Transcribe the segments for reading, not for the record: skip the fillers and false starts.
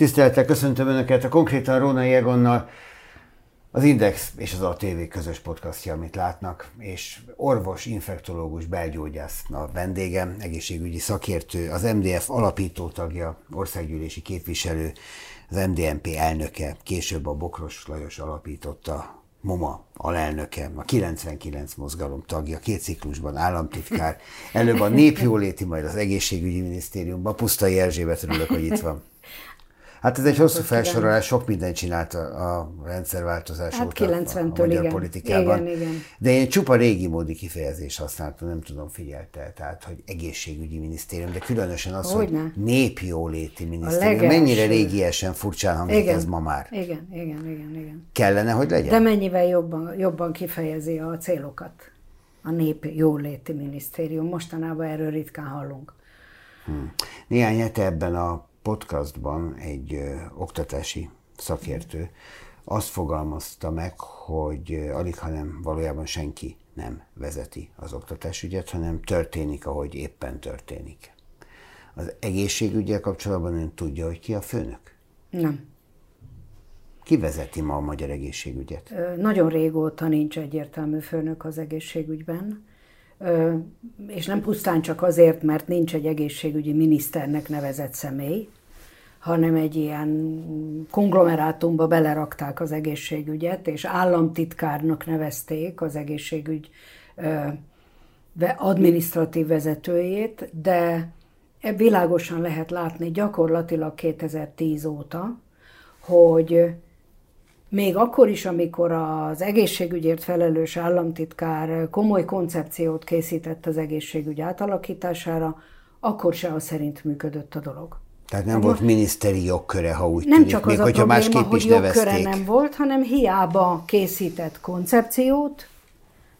Tisztelettel köszöntöm Önöket a Konkrétan Rónai Egonnal, az Index és az ATV közös podcastja, amit látnak, és orvos, infektológus, belgyógyász a vendégem, egészségügyi szakértő, az MDF alapító tagja, országgyűlési képviselő, az MDNP elnöke, később a Bokros Lajos alapította MoMA alelnöke, a 99 Mozgalom tagja, két ciklusban államtitkár, előbb a népjóléti, majd az egészségügyi minisztériumban. Pusztai Erzsébet, örülök, hogy itt van. Hát ez egy hosszú felsorolás, sok mindent csinált a rendszerváltozás óta a magyar politikában. Igen. De én csupa régi módi kifejezést használtam, nem tudom, figyelte, tehát, hogy egészségügyi minisztérium, de különösen az, hogy népjóléti minisztérium. Mennyire régiesen furcsán hangzik ez ma már. Igen. Kellene, hogy legyen. De mennyivel jobban kifejezi a célokat a népjóléti minisztérium. Mostanában erről ritkán hallunk. Néhány hete ebben a podcastban egy oktatási szakértő azt fogalmazta meg, hogy alighanem valójában senki nem vezeti az oktatásügyet, hanem történik, ahogy éppen történik. Az egészségügyel kapcsolatban Ön tudja, hogy ki a főnök? Nem. Ki vezeti ma a magyar egészségügyet? Nagyon régóta nincs egyértelmű főnök az egészségügyben. És nem pusztán csak azért, mert nincs egy egészségügyi miniszternek nevezett személy, hanem egy ilyen konglomerátumba belerakták az egészségügyet, és államtitkárnak nevezték az egészségügy adminisztratív vezetőjét, de világosan lehet látni gyakorlatilag 2010 óta, hogy még akkor is, amikor az egészségügyért felelős államtitkár komoly koncepciót készített az egészségügy átalakítására, akkor se az szerint működött a dolog. Tehát nem volt miniszteri jogköre, ha úgy tűnik, még hogyha másképp is nevezték. Nem csak az a probléma, hogy jogköre nem volt, hanem hiába készített koncepciót,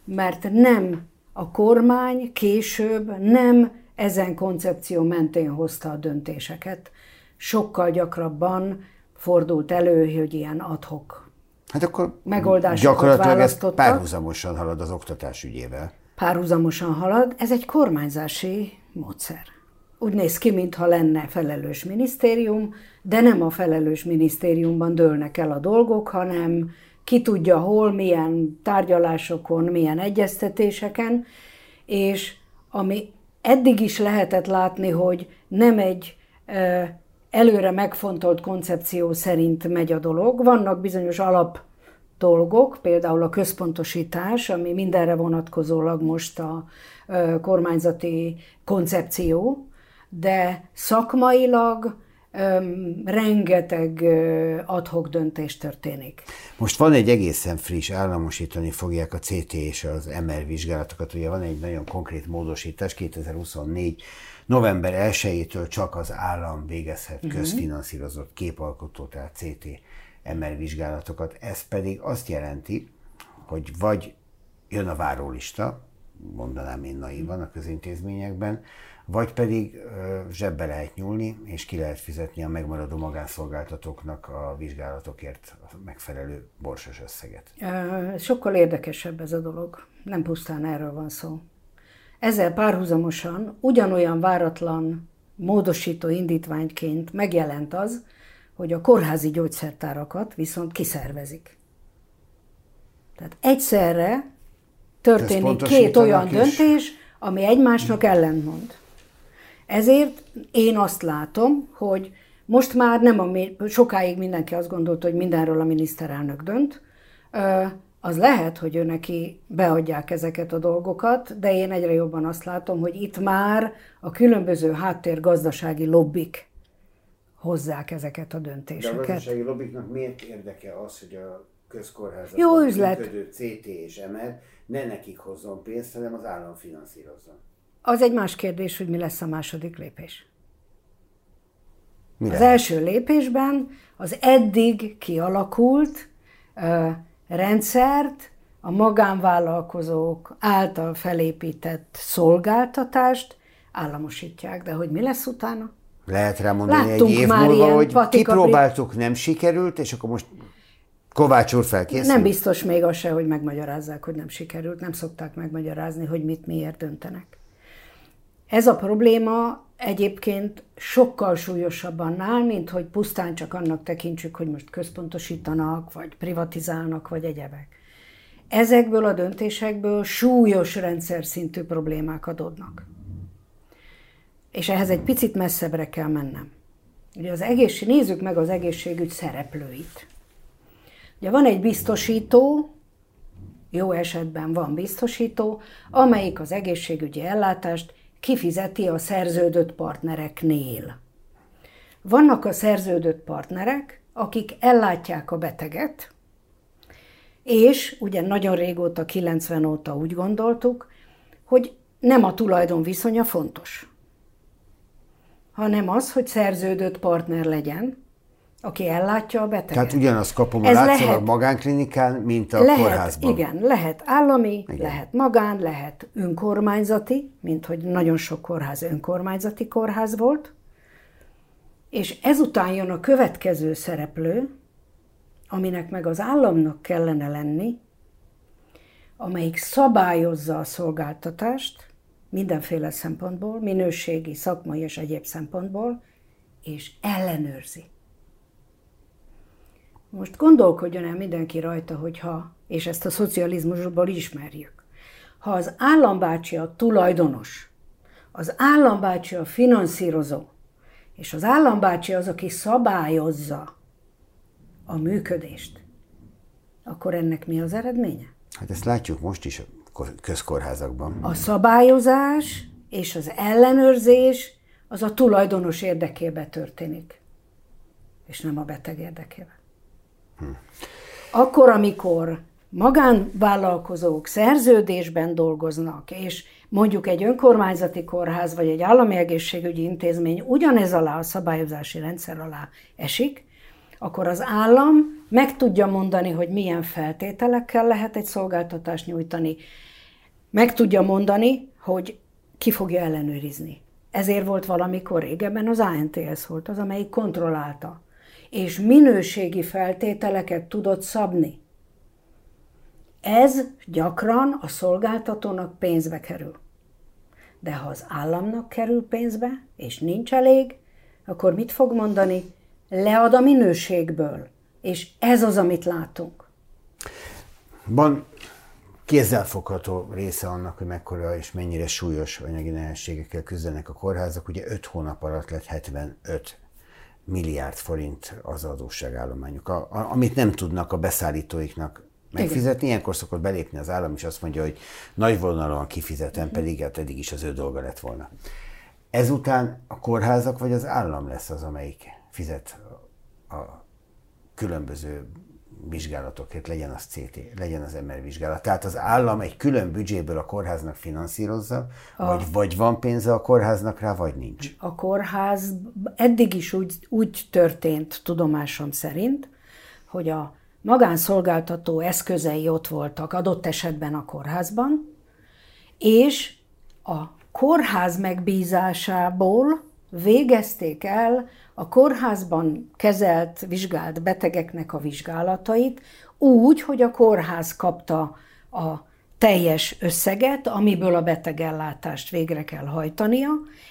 mert nem a kormány később, nem ezen koncepció mentén hozta a döntéseket. Sokkal gyakrabban fordult elő, hogy ilyen adhok megoldásokat választottak. Ez párhuzamosan halad az oktatás ügyével. Párhuzamosan halad, ez egy kormányzási módszer. Úgy néz ki, mintha lenne felelős minisztérium, de nem a felelős minisztériumban dőlnek el a dolgok, hanem ki tudja hol, milyen tárgyalásokon, milyen egyeztetéseken, és ami eddig is lehetett látni, hogy nem egy előre megfontolt koncepció szerint megy a dolog. Vannak bizonyos alapdolgok, például a központosítás, ami mindenre vonatkozólag most a kormányzati koncepció, de szakmailag rengeteg ad-hoc döntés történik. Most van egy egészen friss, államosítani fogják a CT és az MR vizsgálatokat. Ugye van egy nagyon konkrét módosítás, 2024. november 1-től csak az állam végezhet közfinanszírozott képalkotó, tehát CT, MR vizsgálatokat. Ez pedig azt jelenti, hogy vagy jön a várólista, mondanám én naívan a közintézményekben, vagy pedig zsebbe lehet nyúlni, és ki lehet fizetni a megmaradó magánszolgáltatóknak a vizsgálatokért megfelelő borsos összeget. Sokkal érdekesebb ez a dolog. Nem pusztán erről van szó. Ezzel párhuzamosan ugyanolyan váratlan módosító indítványként megjelent az, hogy a kórházi gyógyszertárakat viszont kiszervezik. Tehát egyszerre történik két olyan döntés, ami egymásnak ellentmond. Ezért én azt látom, hogy most már nem sokáig mindenki azt gondolta, hogy mindenről a miniszterelnök dönt. Az lehet, hogy ő neki beadják ezeket a dolgokat, de én egyre jobban azt látom, hogy itt már a különböző háttérgazdasági lobbik hozzák ezeket a döntéseket. De a gazdasági lobbiknak miért érdeke az, hogy a közkórházakban működő CT és MR ne nekik hozzon pénzt, hanem az állam finanszírozzon? Az egy más kérdés, hogy mi lesz a második lépés. Az első lépésben az eddig kialakult rendszert, a magánvállalkozók által felépített szolgáltatást államosítják. De hogy mi lesz utána? Lehet rá mondani egy év múlva, hogy kipróbáltuk, nem sikerült, és akkor most Kovács úr felkészül. Nem biztos még az se, hogy megmagyarázzák, hogy nem sikerült. Nem szokták megmagyarázni, hogy mit miért döntenek. Ez a probléma egyébként sokkal súlyosabb annál, mint hogy pusztán csak annak tekintsük, hogy most központosítanak, vagy privatizálnak, vagy egyebek. Ezekből a döntésekből súlyos rendszer szintű problémák adódnak. És ehhez egy picit messzebbre kell mennem. Ugye nézzük meg az egészségügy szereplőit. Ugye van egy biztosító, jó esetben van biztosító, amelyik az egészségügyi ellátást kifizeti a szerződött partnereknél. Vannak a szerződött partnerek, akik ellátják a beteget, és ugye nagyon régóta, 90 óta úgy gondoltuk, hogy nem a tulajdonviszonya fontos, hanem az, hogy szerződött partner legyen, aki ellátja a beteget. Tehát ugyanazt kapom a látszólag magánklinikán, mint a kórházban. Igen, lehet állami, igen. Lehet magán, lehet önkormányzati, mint hogy nagyon sok kórház önkormányzati kórház volt. És ezután jön a következő szereplő, aminek meg az államnak kellene lenni, amelyik szabályozza a szolgáltatást mindenféle szempontból, minőségi, szakmai és egyéb szempontból, és ellenőrzi. Most gondolkodjon el mindenki rajta, hogyha, és ezt a szocializmusból ismerjük, ha az állambácsi a tulajdonos, az állambácsi a finanszírozó, és az állambácsi az, aki szabályozza a működést, akkor ennek mi az eredménye? Hát ezt látjuk most is a közkórházakban. A szabályozás és az ellenőrzés az a tulajdonos érdekében történik, és nem a beteg érdekében. Akkor, amikor magánvállalkozók szerződésben dolgoznak, és mondjuk egy önkormányzati kórház vagy egy állami egészségügyi intézmény ugyanez alá, a szabályozási rendszer alá esik, akkor az állam meg tudja mondani, hogy milyen feltételekkel lehet egy szolgáltatást nyújtani, meg tudja mondani, hogy ki fogja ellenőrizni. Ezért volt valamikor régebben az ANTSZ volt az, amelyik kontrollálta, és minőségi feltételeket tudott szabni. Ez gyakran a szolgáltatónak pénzbe kerül. De ha az államnak kerül pénzbe, és nincs elég, akkor mit fog mondani? Lead a minőségből. És ez az, amit látunk. Van kézzelfogható része annak, hogy mekkora és mennyire súlyos anyagi nehézségekkel küzdenek a kórházak. Ugye 5 hónap alatt lett 75 milliárd forint az adósságállományuk, amit nem tudnak a beszállítóiknak megfizetni. Igen. Ilyenkor szokott belépni az állam, és azt mondja, hogy nagy vonalon kifizetem, pedig hát eddig is az ő dolga lett volna. Ezután a kórházak vagy az állam lesz az, amelyik fizet a különböző vizsgálatokért, legyen az CT, legyen az MR vizsgálat. Tehát az állam egy külön büdzséből a kórháznak finanszírozza, vagy van pénze a kórháznak rá, vagy nincs. A kórház eddig is úgy történt, tudomásom szerint, hogy a magánszolgáltató eszközei ott voltak adott esetben a kórházban, és a kórház megbízásából végezték el a kórházban kezelt, vizsgált betegeknek a vizsgálatait úgy, hogy a kórház kapta a teljes összeget, amiből a betegellátást végre kell hajtania,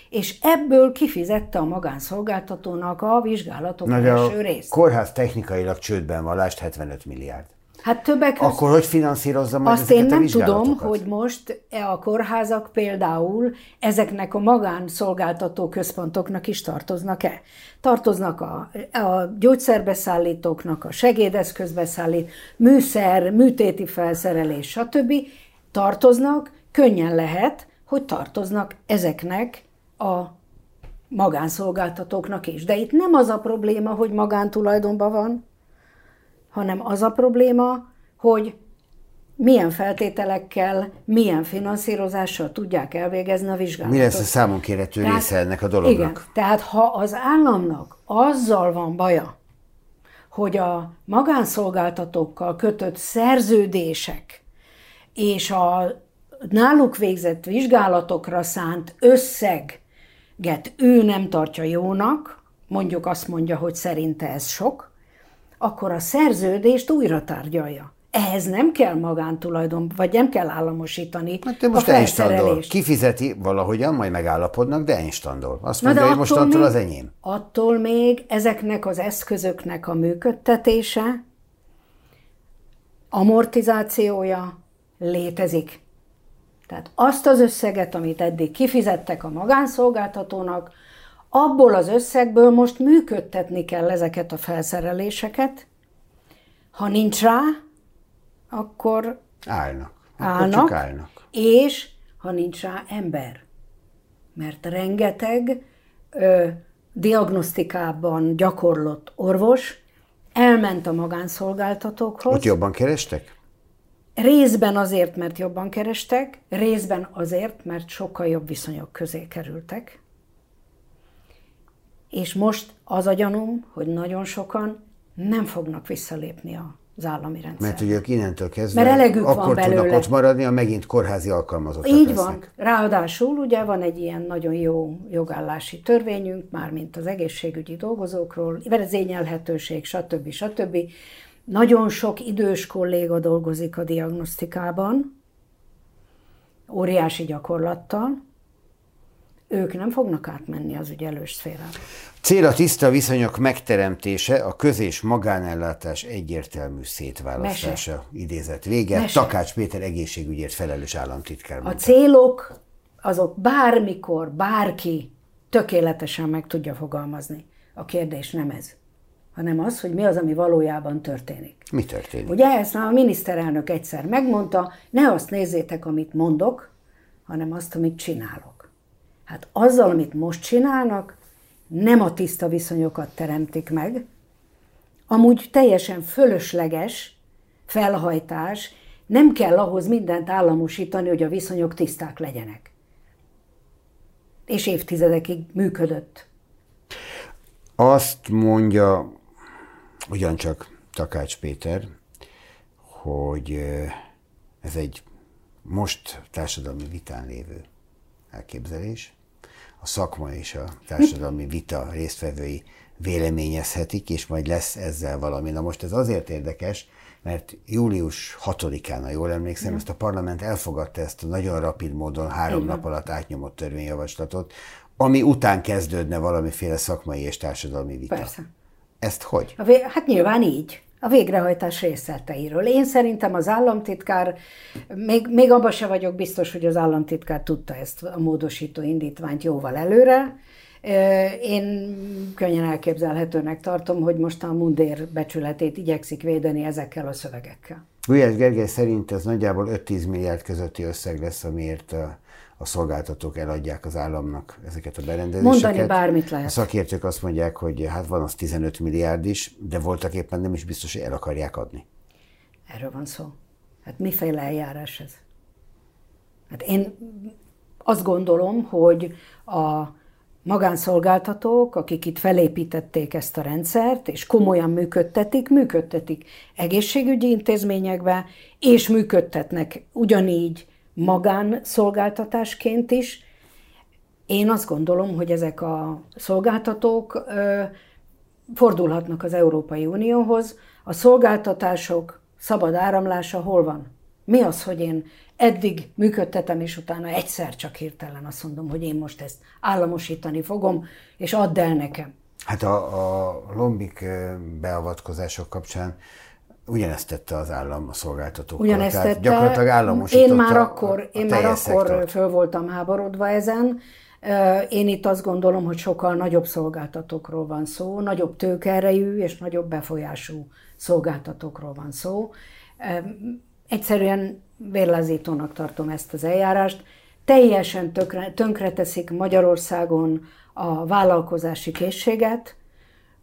és ebből kifizette a magánszolgáltatónak a vizsgálatok első részt. A kórház technikailag csődben van, lásd 75 milliárd. Hát többek között. Akkor hogy finanszírozza majd ezeket a vizsgálatokat? Azt én nem tudom, hogy most a kórházak például ezeknek a magánszolgáltató központoknak is tartoznak-e. Tartoznak a gyógyszerbeszállítóknak, a segédeszközbeszállít, műszer, műtéti felszerelés, stb. Tartoznak, könnyen lehet, hogy tartoznak ezeknek a magánszolgáltatóknak is. De itt nem az a probléma, hogy magántulajdonban van, hanem az a probléma, hogy milyen feltételekkel, milyen finanszírozással tudják elvégezni a vizsgálatot. Mi lesz a számonkérhető része ennek a dolognak? Igen, tehát ha az államnak azzal van baja, hogy a magánszolgáltatókkal kötött szerződések és a náluk végzett vizsgálatokra szánt összeget ő nem tartja jónak, mondjuk azt mondja, hogy szerinte ez sok, akkor a szerződést újra tárgyalja. Ehhez nem kell magántulajdon, vagy nem kell államosítani most a felszerelést. Kifizeti valahogyan, majd megállapodnak, de Einstein-dól. Azt mondja, hogy mostantól az enyém. Attól még ezeknek az eszközöknek a működtetése, amortizációja létezik. Tehát azt az összeget, amit eddig kifizettek a magánszolgáltatónak, abból az összegből most működtetni kell ezeket a felszereléseket. Ha nincs rá, akkor állnak, és ha nincs rá ember, mert rengeteg diagnosztikában gyakorlott orvos elment a magánszolgáltatókhoz. Ott jobban kerestek? Részben azért, mert jobban kerestek, részben azért, mert sokkal jobb viszonyok közé kerültek. És most az a gyanúm, hogy nagyon sokan nem fognak visszalépni az állami rendszerbe. Mert ugye ők innentől kezdve akkor tudnak ott maradni, ha megint kórházi alkalmazottak lesznek. Így van. Ráadásul ugye van egy ilyen nagyon jó jogállási törvényünk, mármint az egészségügyi dolgozókról, vezényelhetőség, stb. Stb. Nagyon sok idős kolléga dolgozik a diagnosztikában, óriási gyakorlattal. Ők nem fognak átmenni az ügyelős szférába. Cél a tiszta viszonyok megteremtése, a köz- és magánellátás egyértelmű szétválasztása. Mese. Idézet vége. Mese. Takács Péter egészségügyért felelős államtitkár. A célok, azok bármikor, bárki tökéletesen meg tudja fogalmazni. A kérdés nem ez, hanem az, hogy mi az, ami valójában történik. Mi történik? Ugye ezt már a miniszterelnök egyszer megmondta, ne azt nézzétek, amit mondok, hanem azt, amit csinálok. Hát azzal, amit most csinálnak, nem a tiszta viszonyokat teremtik meg, amúgy teljesen fölösleges felhajtás, nem kell ahhoz mindent államosítani, hogy a viszonyok tiszták legyenek. És évtizedekig működött. Azt mondja ugyancsak Takács Péter, hogy ez egy most társadalmi vitán lévő elképzelés. A szakma és a társadalmi vita résztvevői véleményezhetik, és majd lesz ezzel valami. Na most ez azért érdekes, mert július 6-án, ha jól emlékszem, ezt a parlament elfogadta ezt a nagyon rapid módon 3 nap alatt átnyomott törvényjavaslatot, ami után kezdődne valamiféle szakmai és társadalmi vita. Persze. Ezt hogy? Hát nyilván így. A végrehajtás részleteiről. Én szerintem az államtitkár, még abban se vagyok biztos, hogy az államtitkár tudta ezt a módosító indítványt jóval előre. Én könnyen elképzelhetőnek tartom, hogy most a mundér becsületét igyekszik védeni ezekkel a szövegekkel. Gulyás Gergely szerint ez nagyjából 5-10 milliárd közötti összeg lesz, amiért a szolgáltatók eladják az államnak ezeket a berendezéseket. Mondani bármit lehet. A szakértők azt mondják, hogy hát van az 15 milliárd is, de voltak éppen nem is biztos, hogy el akarják adni. Erről van szó. Hát miféle eljárás ez? Hát én azt gondolom, hogy a magánszolgáltatók, akik itt felépítették ezt a rendszert, és komolyan működtetik egészségügyi intézményekbe, és működtetnek ugyanígy magánszolgáltatásként is. Én azt gondolom, hogy ezek a szolgáltatók fordulhatnak az Európai Unióhoz. A szolgáltatások szabad áramlása hol van? Mi az, hogy én eddig működtetem, és utána egyszer csak hirtelen azt mondom, hogy én most ezt államosítani fogom, és add el nekem. Hát a lombik beavatkozások kapcsán ugyanezt tette az állam a szolgáltatókkal, tehát gyakorlatilag államosította. Én már akkor föl voltam háborodva ezen. Én itt azt gondolom, hogy sokkal nagyobb szolgáltatókról van szó, nagyobb tőkerejű és nagyobb befolyású szolgáltatókról van szó. Egyszerűen vérlázítónak tartom ezt az eljárást. Teljesen tönkreteszik Magyarországon a vállalkozási készséget,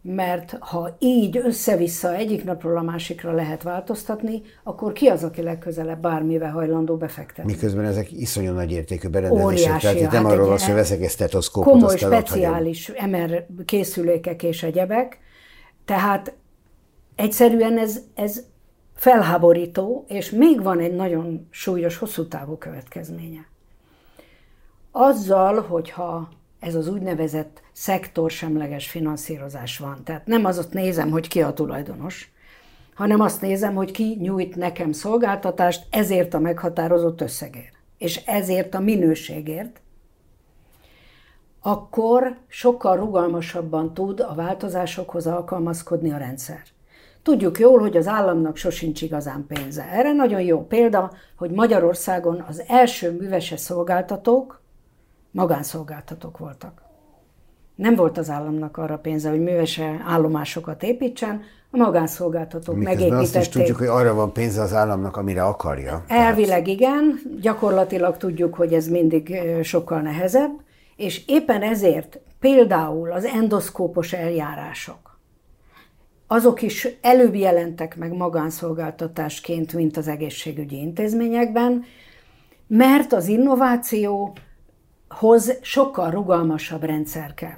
mert ha így össze-vissza egyik napról a másikra lehet változtatni, akkor ki az, aki legközelebb bármivel hajlandó befektetni? Miközben ezek iszonyú nagy értékű berendezések, tehát itt nem arról van szó, hogy veszek egy stetoszkópot, komoly, aztán speciális MR készülékek és egyebek, tehát egyszerűen ez felháborító, és még van egy nagyon súlyos, hosszú távú következménye. Azzal, hogyha ez az úgynevezett szektorsemleges finanszírozás van. Tehát nem azt nézem, hogy ki a tulajdonos, hanem azt nézem, hogy ki nyújt nekem szolgáltatást ezért a meghatározott összegért, és ezért a minőségért, akkor sokkal rugalmasabban tud a változásokhoz alkalmazkodni a rendszer. Tudjuk jól, hogy az államnak sosincs igazán pénze. Erre nagyon jó példa, hogy Magyarországon az első műveses szolgáltatók magánszolgáltatók voltak. Nem volt az államnak arra pénze, hogy művese állomásokat építsen, a magánszolgáltatók miközben megépítették. Azt is tudjuk, hogy arra van pénze az államnak, amire akarja. Elvileg igen, gyakorlatilag tudjuk, hogy ez mindig sokkal nehezebb, és éppen ezért például az endoszkópos eljárások, azok is előbb jelentek meg magánszolgáltatásként, mint az egészségügyi intézményekben, mert az innovációhoz sokkal rugalmasabb rendszer kell.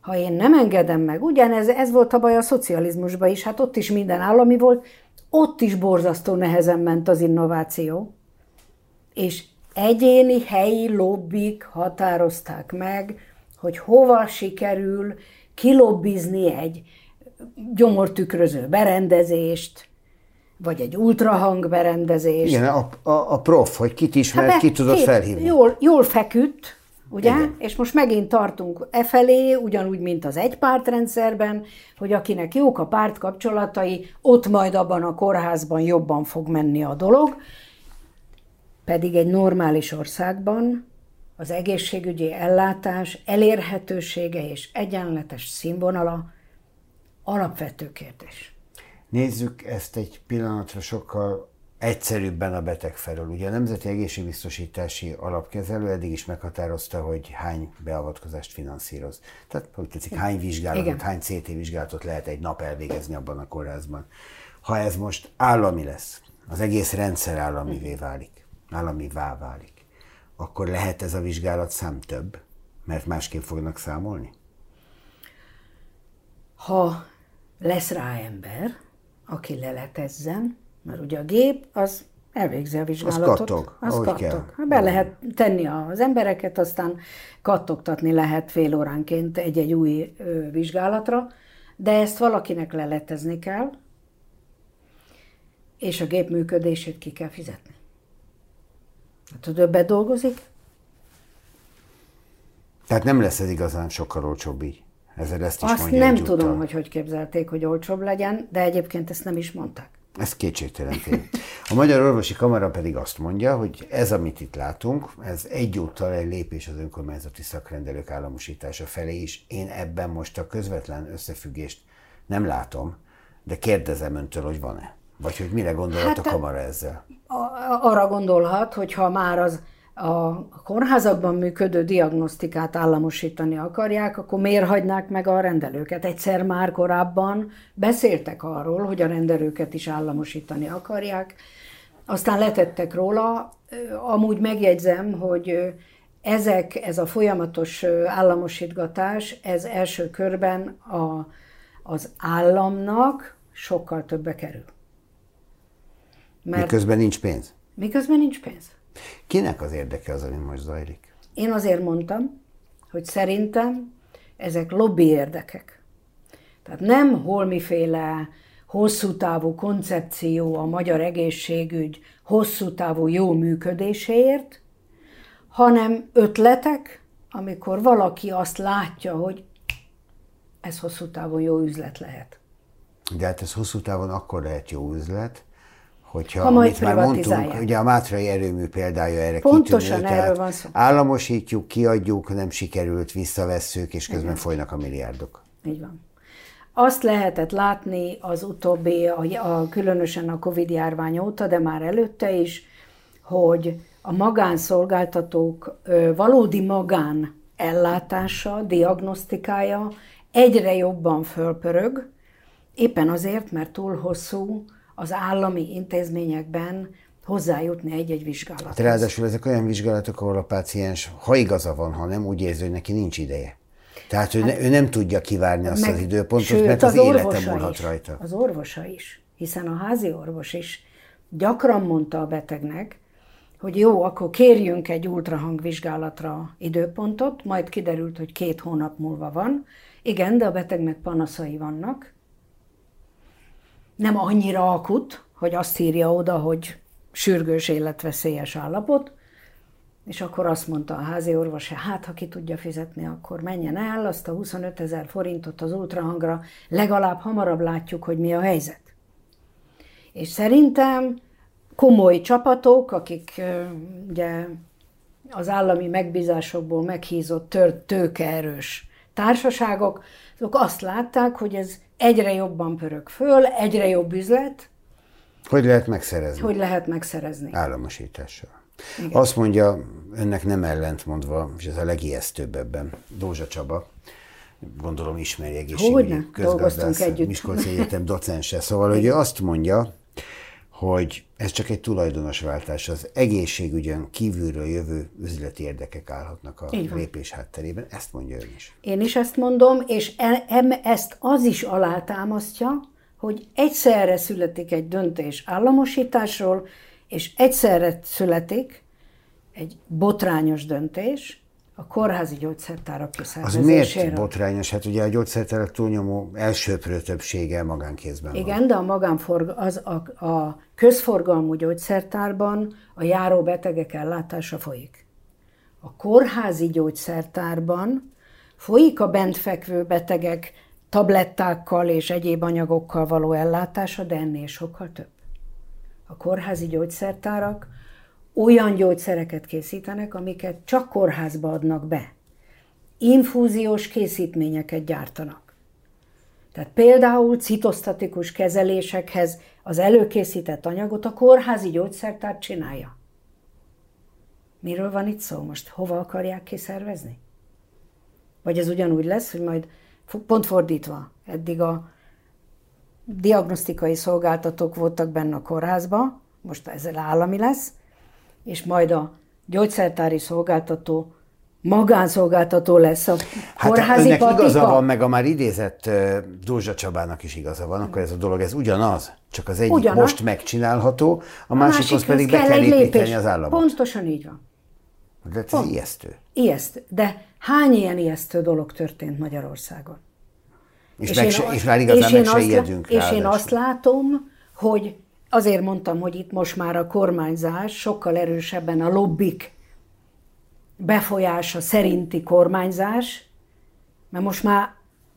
Ha én nem engedem meg, ugyanez ez volt a baj a szocializmusban is, hát ott is minden állami volt, ott is borzasztó nehezen ment az innováció, és egyéni helyi lobbik határozták meg, hogy hova sikerül kilobbizni egy gyomortükröző berendezést, vagy egy ultrahangberendezést. Igen, a prof, hogy kit ismer, ki tudod felhívni. Jól feküdt, ugye? Igen. És most megint tartunk efelé, ugyanúgy, mint az egypártrendszerben, hogy akinek jók a pártkapcsolatai, ott majd abban a kórházban jobban fog menni a dolog. Pedig egy normális országban az egészségügyi ellátás elérhetősége és egyenletes színvonala alapvető kérdés. Nézzük ezt egy pillanatra sokkal egyszerűbben a beteg felől. Ugye a Nemzeti Egészségbiztosítási Alapkezelő eddig is meghatározta, hogy hány beavatkozást finanszíroz. Tehát úgy tetszik, hány vizsgálatot, igen, hány CT vizsgálatot lehet egy nap elvégezni abban a kórházban. Ha ez most állami lesz, az egész rendszer államivá válik, akkor lehet ez a vizsgálatszám több, mert másképp fognak számolni? Ha lesz rá ember, aki leletezzen, mert ugye a gép az elvégzi a vizsgálatot. Az kattog, ahogy kell. Be lehet tenni az embereket, aztán kattogtatni lehet fél óránként egy-egy új vizsgálatra, de ezt valakinek leletezni kell, és a gép működését ki kell fizetni. Hát többet dolgozik. Tehát nem lesz ez igazán sokkal olcsóbb így. Ezzel ezt is azt mondja nem egyúttal. Tudom, hogy képzelték, hogy olcsóbb legyen, de egyébként ezt nem is mondták. Ez kétségtelen tény. A Magyar Orvosi Kamara pedig azt mondja, hogy ez, amit itt látunk, ez egyúttal egy lépés az önkormányzati szakrendelők államosítása felé is. Én ebben most a közvetlen összefüggést nem látom, de kérdezem öntől, hogy van-e? Vagy hogy mire gondolhat a kamara ezzel? Arra gondolhat, hogy ha már a kórházakban működő diagnosztikát államosítani akarják, akkor miért hagynák meg a rendelőket? Egyszer már korábban beszéltek arról, hogy a rendelőket is államosítani akarják, aztán letettek róla. Amúgy megjegyzem, hogy ez a folyamatos államosítgatás, ez első körben az államnak sokkal többe kerül. Mert Miközben nincs pénz. Kinek az érdeke az, ami most zajlik? Én azért mondtam, hogy szerintem ezek lobby érdekek. Tehát nem holmiféle hosszú távú koncepció a magyar egészségügy hosszú távú jó működéséért, hanem ötletek, amikor valaki azt látja, hogy ez hosszú távon jó üzlet lehet. De hát ez hosszú távon akkor lehet jó üzlet, hogyha, amit már mondtunk, ugye a mátrai erőmű példája erre pontosan kitűnő, erről van szó. Államosítjuk, kiadjuk, nem sikerült, visszavesszük, és közben folynak a milliárdok. Így van. Azt lehetett látni az utóbbi, különösen a Covid-járvány óta, de már előtte is, hogy a magánszolgáltatók valódi magánellátása, diagnosztikája egyre jobban fölpörög, éppen azért, mert túl hosszú az állami intézményekben hozzájutni egy-egy vizsgálathoz. Hát ráadásul ezek olyan vizsgálatok, ahol a páciens, ha igaza van, ha nem, úgy érzi, hogy neki nincs ideje. Tehát ő nem tudja kivárni azt az időpontot, sőt, mert az élete múlhat rajta. Az orvosa is, hiszen a házi orvos is gyakran mondta a betegnek, hogy jó, akkor kérjünk egy ultrahangvizsgálatra időpontot, majd kiderült, hogy 2 hónap múlva van. Igen, de a betegnek panaszai vannak. nem annyira akut, hogy azt írja oda, hogy sürgős életveszélyes állapot, és akkor azt mondta a házi orvos, hát ha ki tudja fizetni, akkor menjen el, azt a 25 000 forintot az ultrahangra, legalább hamarabb látjuk, hogy mi a helyzet. És szerintem komoly csapatok, akik ugye az állami megbízásokból meghízott tőkeerős társaságok, azok azt látták, hogy ez egyre jobban pörög föl, egyre jobb üzlet. Hogy lehet megszerezni? Hogy lehet megszerezni? Államosítással. Igen. Azt mondja, önnek nem ellentmondva, és ez a legijesztőbb ebben, Dózsa Csaba, gondolom ismeri, egészségügyi közgazdász, Miskolci egyetem docense, szóval, hogy ő azt mondja, hogy ez csak egy tulajdonosváltás, az egészségügyön kívülről jövő üzleti érdekek állhatnak a lépés hátterében, ezt mondja ön is. Én is ezt mondom, és ezt az is alátámasztja, hogy egyszerre születik egy döntés államosításról, és egyszerre születik egy botrányos döntés a kórházi gyógyszertárak kiszervezéséről. Az miért botrányos? Hát ugye a gyógyszertárak túlnyomó elsőprő többsége magánkézben van. Igen, de a a közforgalmú gyógyszertárban a járó betegek ellátása folyik. A kórházi gyógyszertárban folyik a bentfekvő betegek tablettákkal és egyéb anyagokkal való ellátása, de ennél sokkal több. A kórházi gyógyszertárak olyan gyógyszereket készítenek, amiket csak kórházba adnak be. Infúziós készítményeket gyártanak. Tehát például citosztatikus kezelésekhez az előkészített anyagot a kórházi gyógyszertár csinálja. Miről van itt szó most? Hova akarják kiszervezni? Vagy ez ugyanúgy lesz, hogy majd pont fordítva, eddig a diagnosztikai szolgáltatók voltak benne a kórházba, most ezzel állami lesz, és majd a gyógyszertári szolgáltató magánszolgáltató lesz a kórházi patika. Hát igaza van, meg a már idézett Dózsa Csabának is igaza van, akkor ez a dolog, ez ugyanaz, csak az egyik ugyanaz. Most megcsinálható, a másikhoz pedig be kell építeni az államot. Pontosan így van. De ez ijesztő. Ijesztő. De hány ilyen ijesztő dolog történt Magyarországon? És már igazán meg se ijedünk rá. És én azt látom, hogy azért mondtam, hogy itt most már a kormányzás sokkal erősebben a lobbik befolyása szerinti kormányzás, mert most már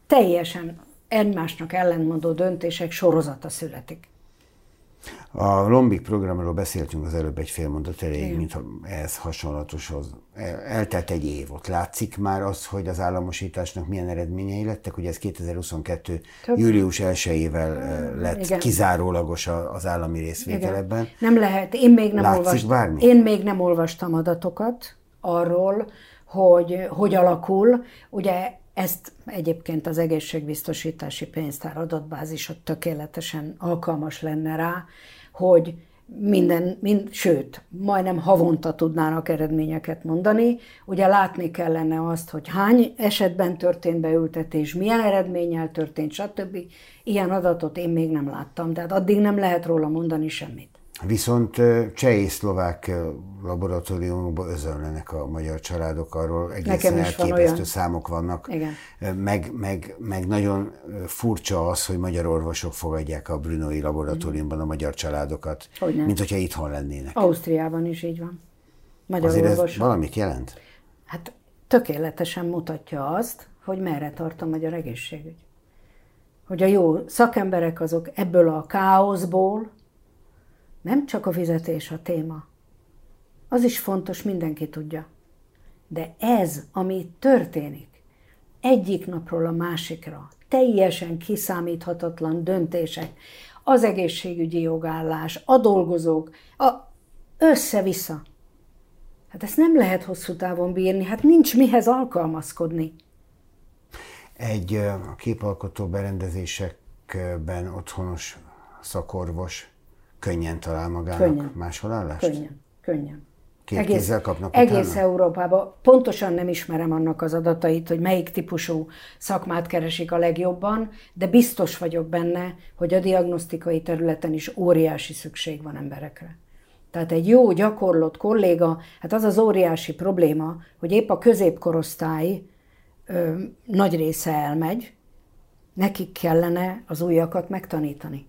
teljesen egymásnak ellentmondó döntések sorozata születik. A lombik programról beszéltünk az előbb egy fél mondat elejéig, mintha ez hasonlatoshoz. Eltelt egy év, ott látszik már az, hogy az államosításnak milyen eredményei lettek, ugye ez 2022. július 1-ével lett kizárólagos az állami részvétel ebben. Nem lehet, én még nem olvastam adatokat arról, hogy alakul, ugye ezt egyébként az egészségbiztosítási pénztár adatbázisa tökéletesen alkalmas lenne rá, hogy sőt, majdnem havonta tudnának eredményeket mondani. Ugye látni kellene azt, hogy hány esetben történt beültetés, milyen eredménnyel történt, stb. Ilyen adatot én még nem láttam, tehát addig nem lehet róla mondani semmit. Viszont cseh és szlovák laboratóriumokban özönlenek a magyar családok, arról egészen elképesztő számok vannak. Meg nagyon furcsa az, hogy magyar orvosok fogadják a brunói laboratóriumban a magyar családokat, mint hogyha itthon lennének. Ausztriában is így van. Magyar orvosok. Azért ez valamit jelent? Hát tökéletesen mutatja azt, hogy merre tart a magyar egészségügy. Hogy a jó szakemberek azok ebből a káoszból, nem csak a fizetés a téma. Az is fontos, mindenki tudja. De ez, ami történik, egyik napról a másikra, teljesen kiszámíthatatlan döntések, az egészségügyi jogállás, a dolgozók, össze-vissza. Hát ezt nem lehet hosszú távon bírni, hát nincs mihez alkalmazkodni. Egy a képalkotó berendezésekben otthonos szakorvos könnyen talál magának máshol állást? Könnyen. Kézzel kapnak egész Európában. Pontosan nem ismerem annak az adatait, hogy melyik típusú szakmát keresik a legjobban, de biztos vagyok benne, hogy a diagnosztikai területen is óriási szükség van emberekre. Tehát egy jó gyakorlott kolléga, hát az az óriási probléma, hogy épp a középkorosztály nagy része elmegy, nekik kellene az újakat megtanítani.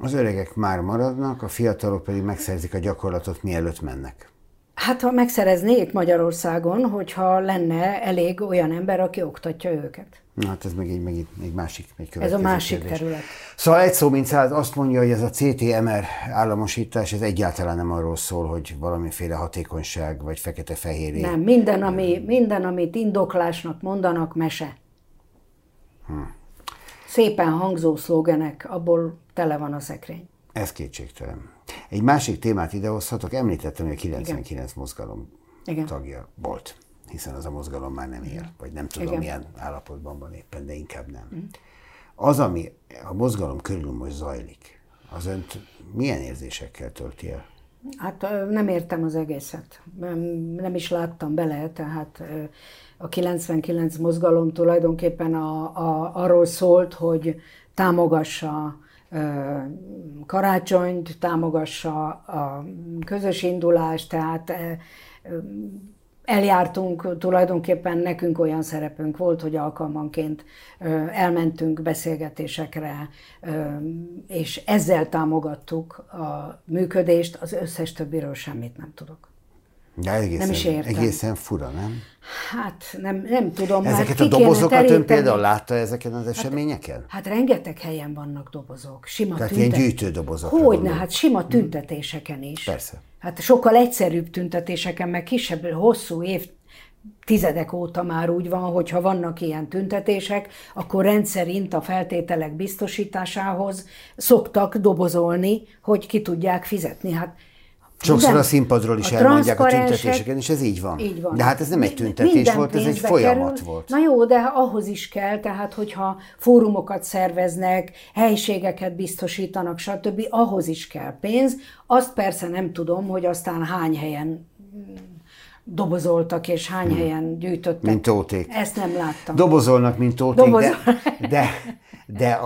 Az öregek már maradnak, a fiatalok pedig megszerzik a gyakorlatot, mielőtt mennek. Hát ha megszereznék Magyarországon, hogyha lenne elég olyan ember, aki oktatja őket. Na hát ez megint másik, egy következő ez a másik kérdés. Terület. Szóval egy szó mint száz azt mondja, hogy ez a CT-MR államosítás, ez egyáltalán nem arról szól, hogy valamiféle hatékonyság vagy fekete-fehéré. Nem, minden, amit indoklásnak mondanak, mese. Szépen hangzó szlógenek, abból tele van a szekrény. Ez kétségtelen. Egy másik témát idehozhatok, említettem, hogy a 99 mozgalom tagja volt, hiszen az a mozgalom már nem él, vagy nem tudom milyen állapotban van éppen, de inkább nem. Az, ami a mozgalom körül most zajlik, az önt milyen érzésekkel tölti el? Hát nem értem az egészet, nem is láttam bele, tehát a 99 mozgalom tulajdonképpen arról szólt, hogy támogassa karácsonyt, támogassa a közös indulást, tehát eljártunk, tulajdonképpen nekünk olyan szerepünk volt, hogy alkalmanként elmentünk beszélgetésekre, és ezzel támogattuk a működést, az összes többiről semmit nem tudok. De egészen, nem is értem. Egészen fura, nem? Hát nem tudom. Ezeket a dobozokat ön például látta ezeken az eseményeken? Hát rengeteg helyen vannak dobozok. Sima tüntetéseken. Tehát ilyen gyűjtődobozokra. Hogyne, hát sima tüntetéseken is. Persze. Hát sokkal egyszerűbb tüntetéseken, meg kisebb, hosszú évtizedek óta már úgy van, hogy ha vannak ilyen tüntetések, akkor rendszerint a feltételek biztosításához szoktak dobozolni, hogy ki tudják fizetni. Hát sokszor a színpadról is elmondják a tüntetéseken, és ez így van. Így van. De hát ez nem egy tüntetés volt, ez egy folyamat volt. Na jó, de ahhoz is kell, tehát hogyha fórumokat szerveznek, helyiségeket biztosítanak, stb., ahhoz is kell pénz. Azt persze nem tudom, hogy aztán hány helyen dobozoltak, és hány helyen gyűjtöttek. Mint tóték. Ezt nem láttam. Dobozolnak, mint tóték, de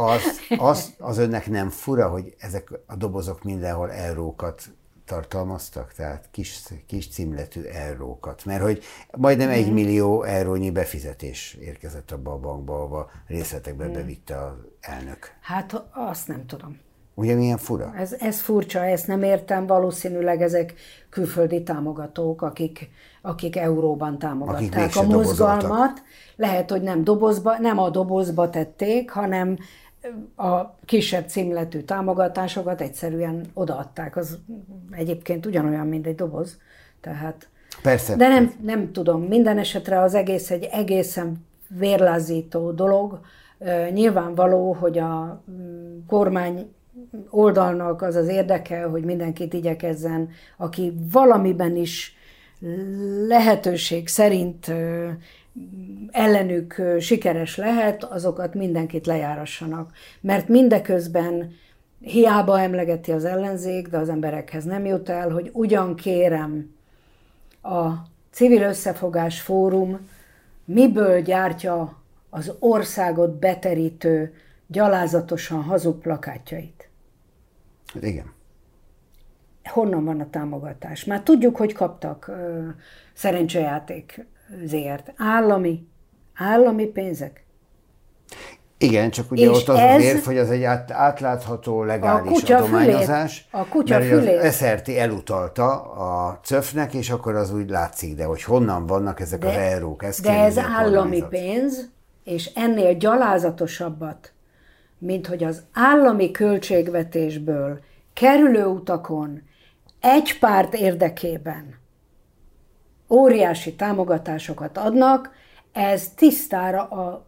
az önnek nem fura, hogy ezek a dobozok mindenhol eurókat tartalmaztak, tehát kis címletű eurókat, mert hogy majdnem 1 millió eurónyi befizetés érkezett abba a bankba, ahova részletekbe bevitte az elnök. Hát azt nem tudom. Ugye milyen fura? Ez furcsa, ezt nem értem, valószínűleg ezek külföldi támogatók, akik euróban támogatták a mozgalmat. Dobozoltak. Lehet, hogy nem a dobozba tették, hanem a kisebb címletű támogatásokat egyszerűen odaadták. Az egyébként ugyanolyan, mint egy doboz. Tehát, persze. De nem tudom, minden esetre az egész egy egészen vérlázító dolog. Nyilvánvaló, hogy a kormány oldalnak az érdeke, hogy mindenkit igyekezzen, aki valamiben is lehetőség szerint ellenük sikeres lehet, azokat mindenkit lejárassanak. Mert mindeközben hiába emlegeti az ellenzék, de az emberekhez nem jut el, hogy ugyan kérem, a Civil Összefogás Fórum miből gyártja az országot beterítő, gyalázatosan hazug plakátjait. Igen. Honnan van a támogatás? Már tudjuk, hogy kaptak szerencsejáték Zrt. Állami pénzek. Igen, csak ugye és ott az az érv, hogy az egy átlátható, legális adományozás. A kutya fülét. Az SRT elutalta a CÖF-nek, és akkor az úgy látszik, de hogy honnan vannak ezek az eurók. De ez állami pénz, és ennél gyalázatosabbat, mint hogy az állami költségvetésből kerülő utakon egy párt érdekében óriási támogatásokat adnak, ez tisztára a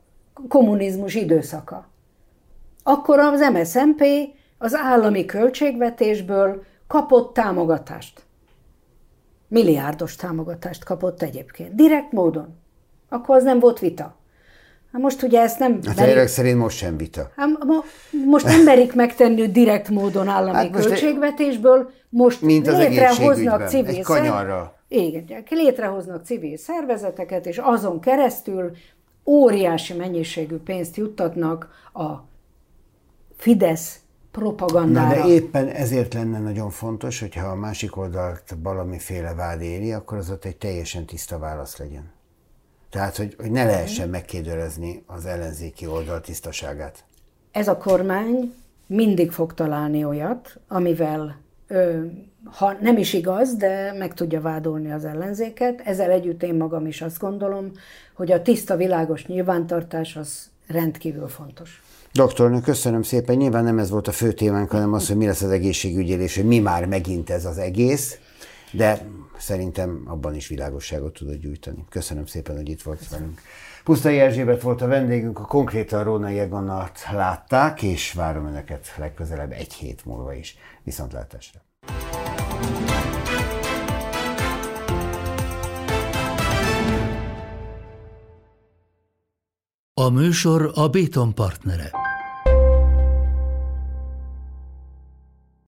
kommunizmus időszaka. Akkor az MSZP az állami költségvetésből kapott támogatást. Milliárdos támogatást kapott egyébként. Direkt módon. Akkor az nem volt vita. Most ugye ezt nem... Hát elég szerint most sem vita. Most nem merik megtenni direkt módon állami költségvetésből, most létrehoznak civil létrehoznak civil szervezeteket, és azon keresztül óriási mennyiségű pénzt juttatnak a Fidesz propagandára. Na de éppen ezért lenne nagyon fontos, hogyha a másik oldalt valamiféle vád éri, akkor az ott egy teljesen tiszta válasz legyen. Tehát, hogy ne lehessen megkérdőjelezni az ellenzéki oldal tisztaságát. Ez a kormány mindig fog találni olyat, amivel, ha nem is igaz, de meg tudja vádolni az ellenzéket. Ezzel együtt én magam is azt gondolom, hogy a tiszta, világos nyilvántartás az rendkívül fontos. Doktornő, köszönöm szépen. Nyilván nem ez volt a fő témánk, hanem az, hogy mi lesz az egészségügyél, és hogy mi már megint ez az egész, de szerintem abban is világosságot tudod gyújtani. Köszönöm szépen, hogy itt volt velünk. Pusztai Erzsébet volt a vendégünk, a Konkrétan Rónai Egonnat látták, és várom önöket legközelebb egy hét múlva is. Viszontlátásra! A műsor a Béton partnere.